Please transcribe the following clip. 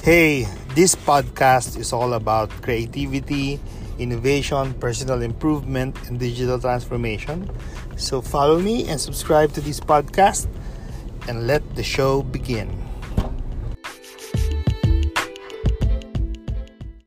Hey, this podcast is all about creativity, innovation, personal improvement, and digital transformation. So follow me and subscribe to this podcast and let the show begin.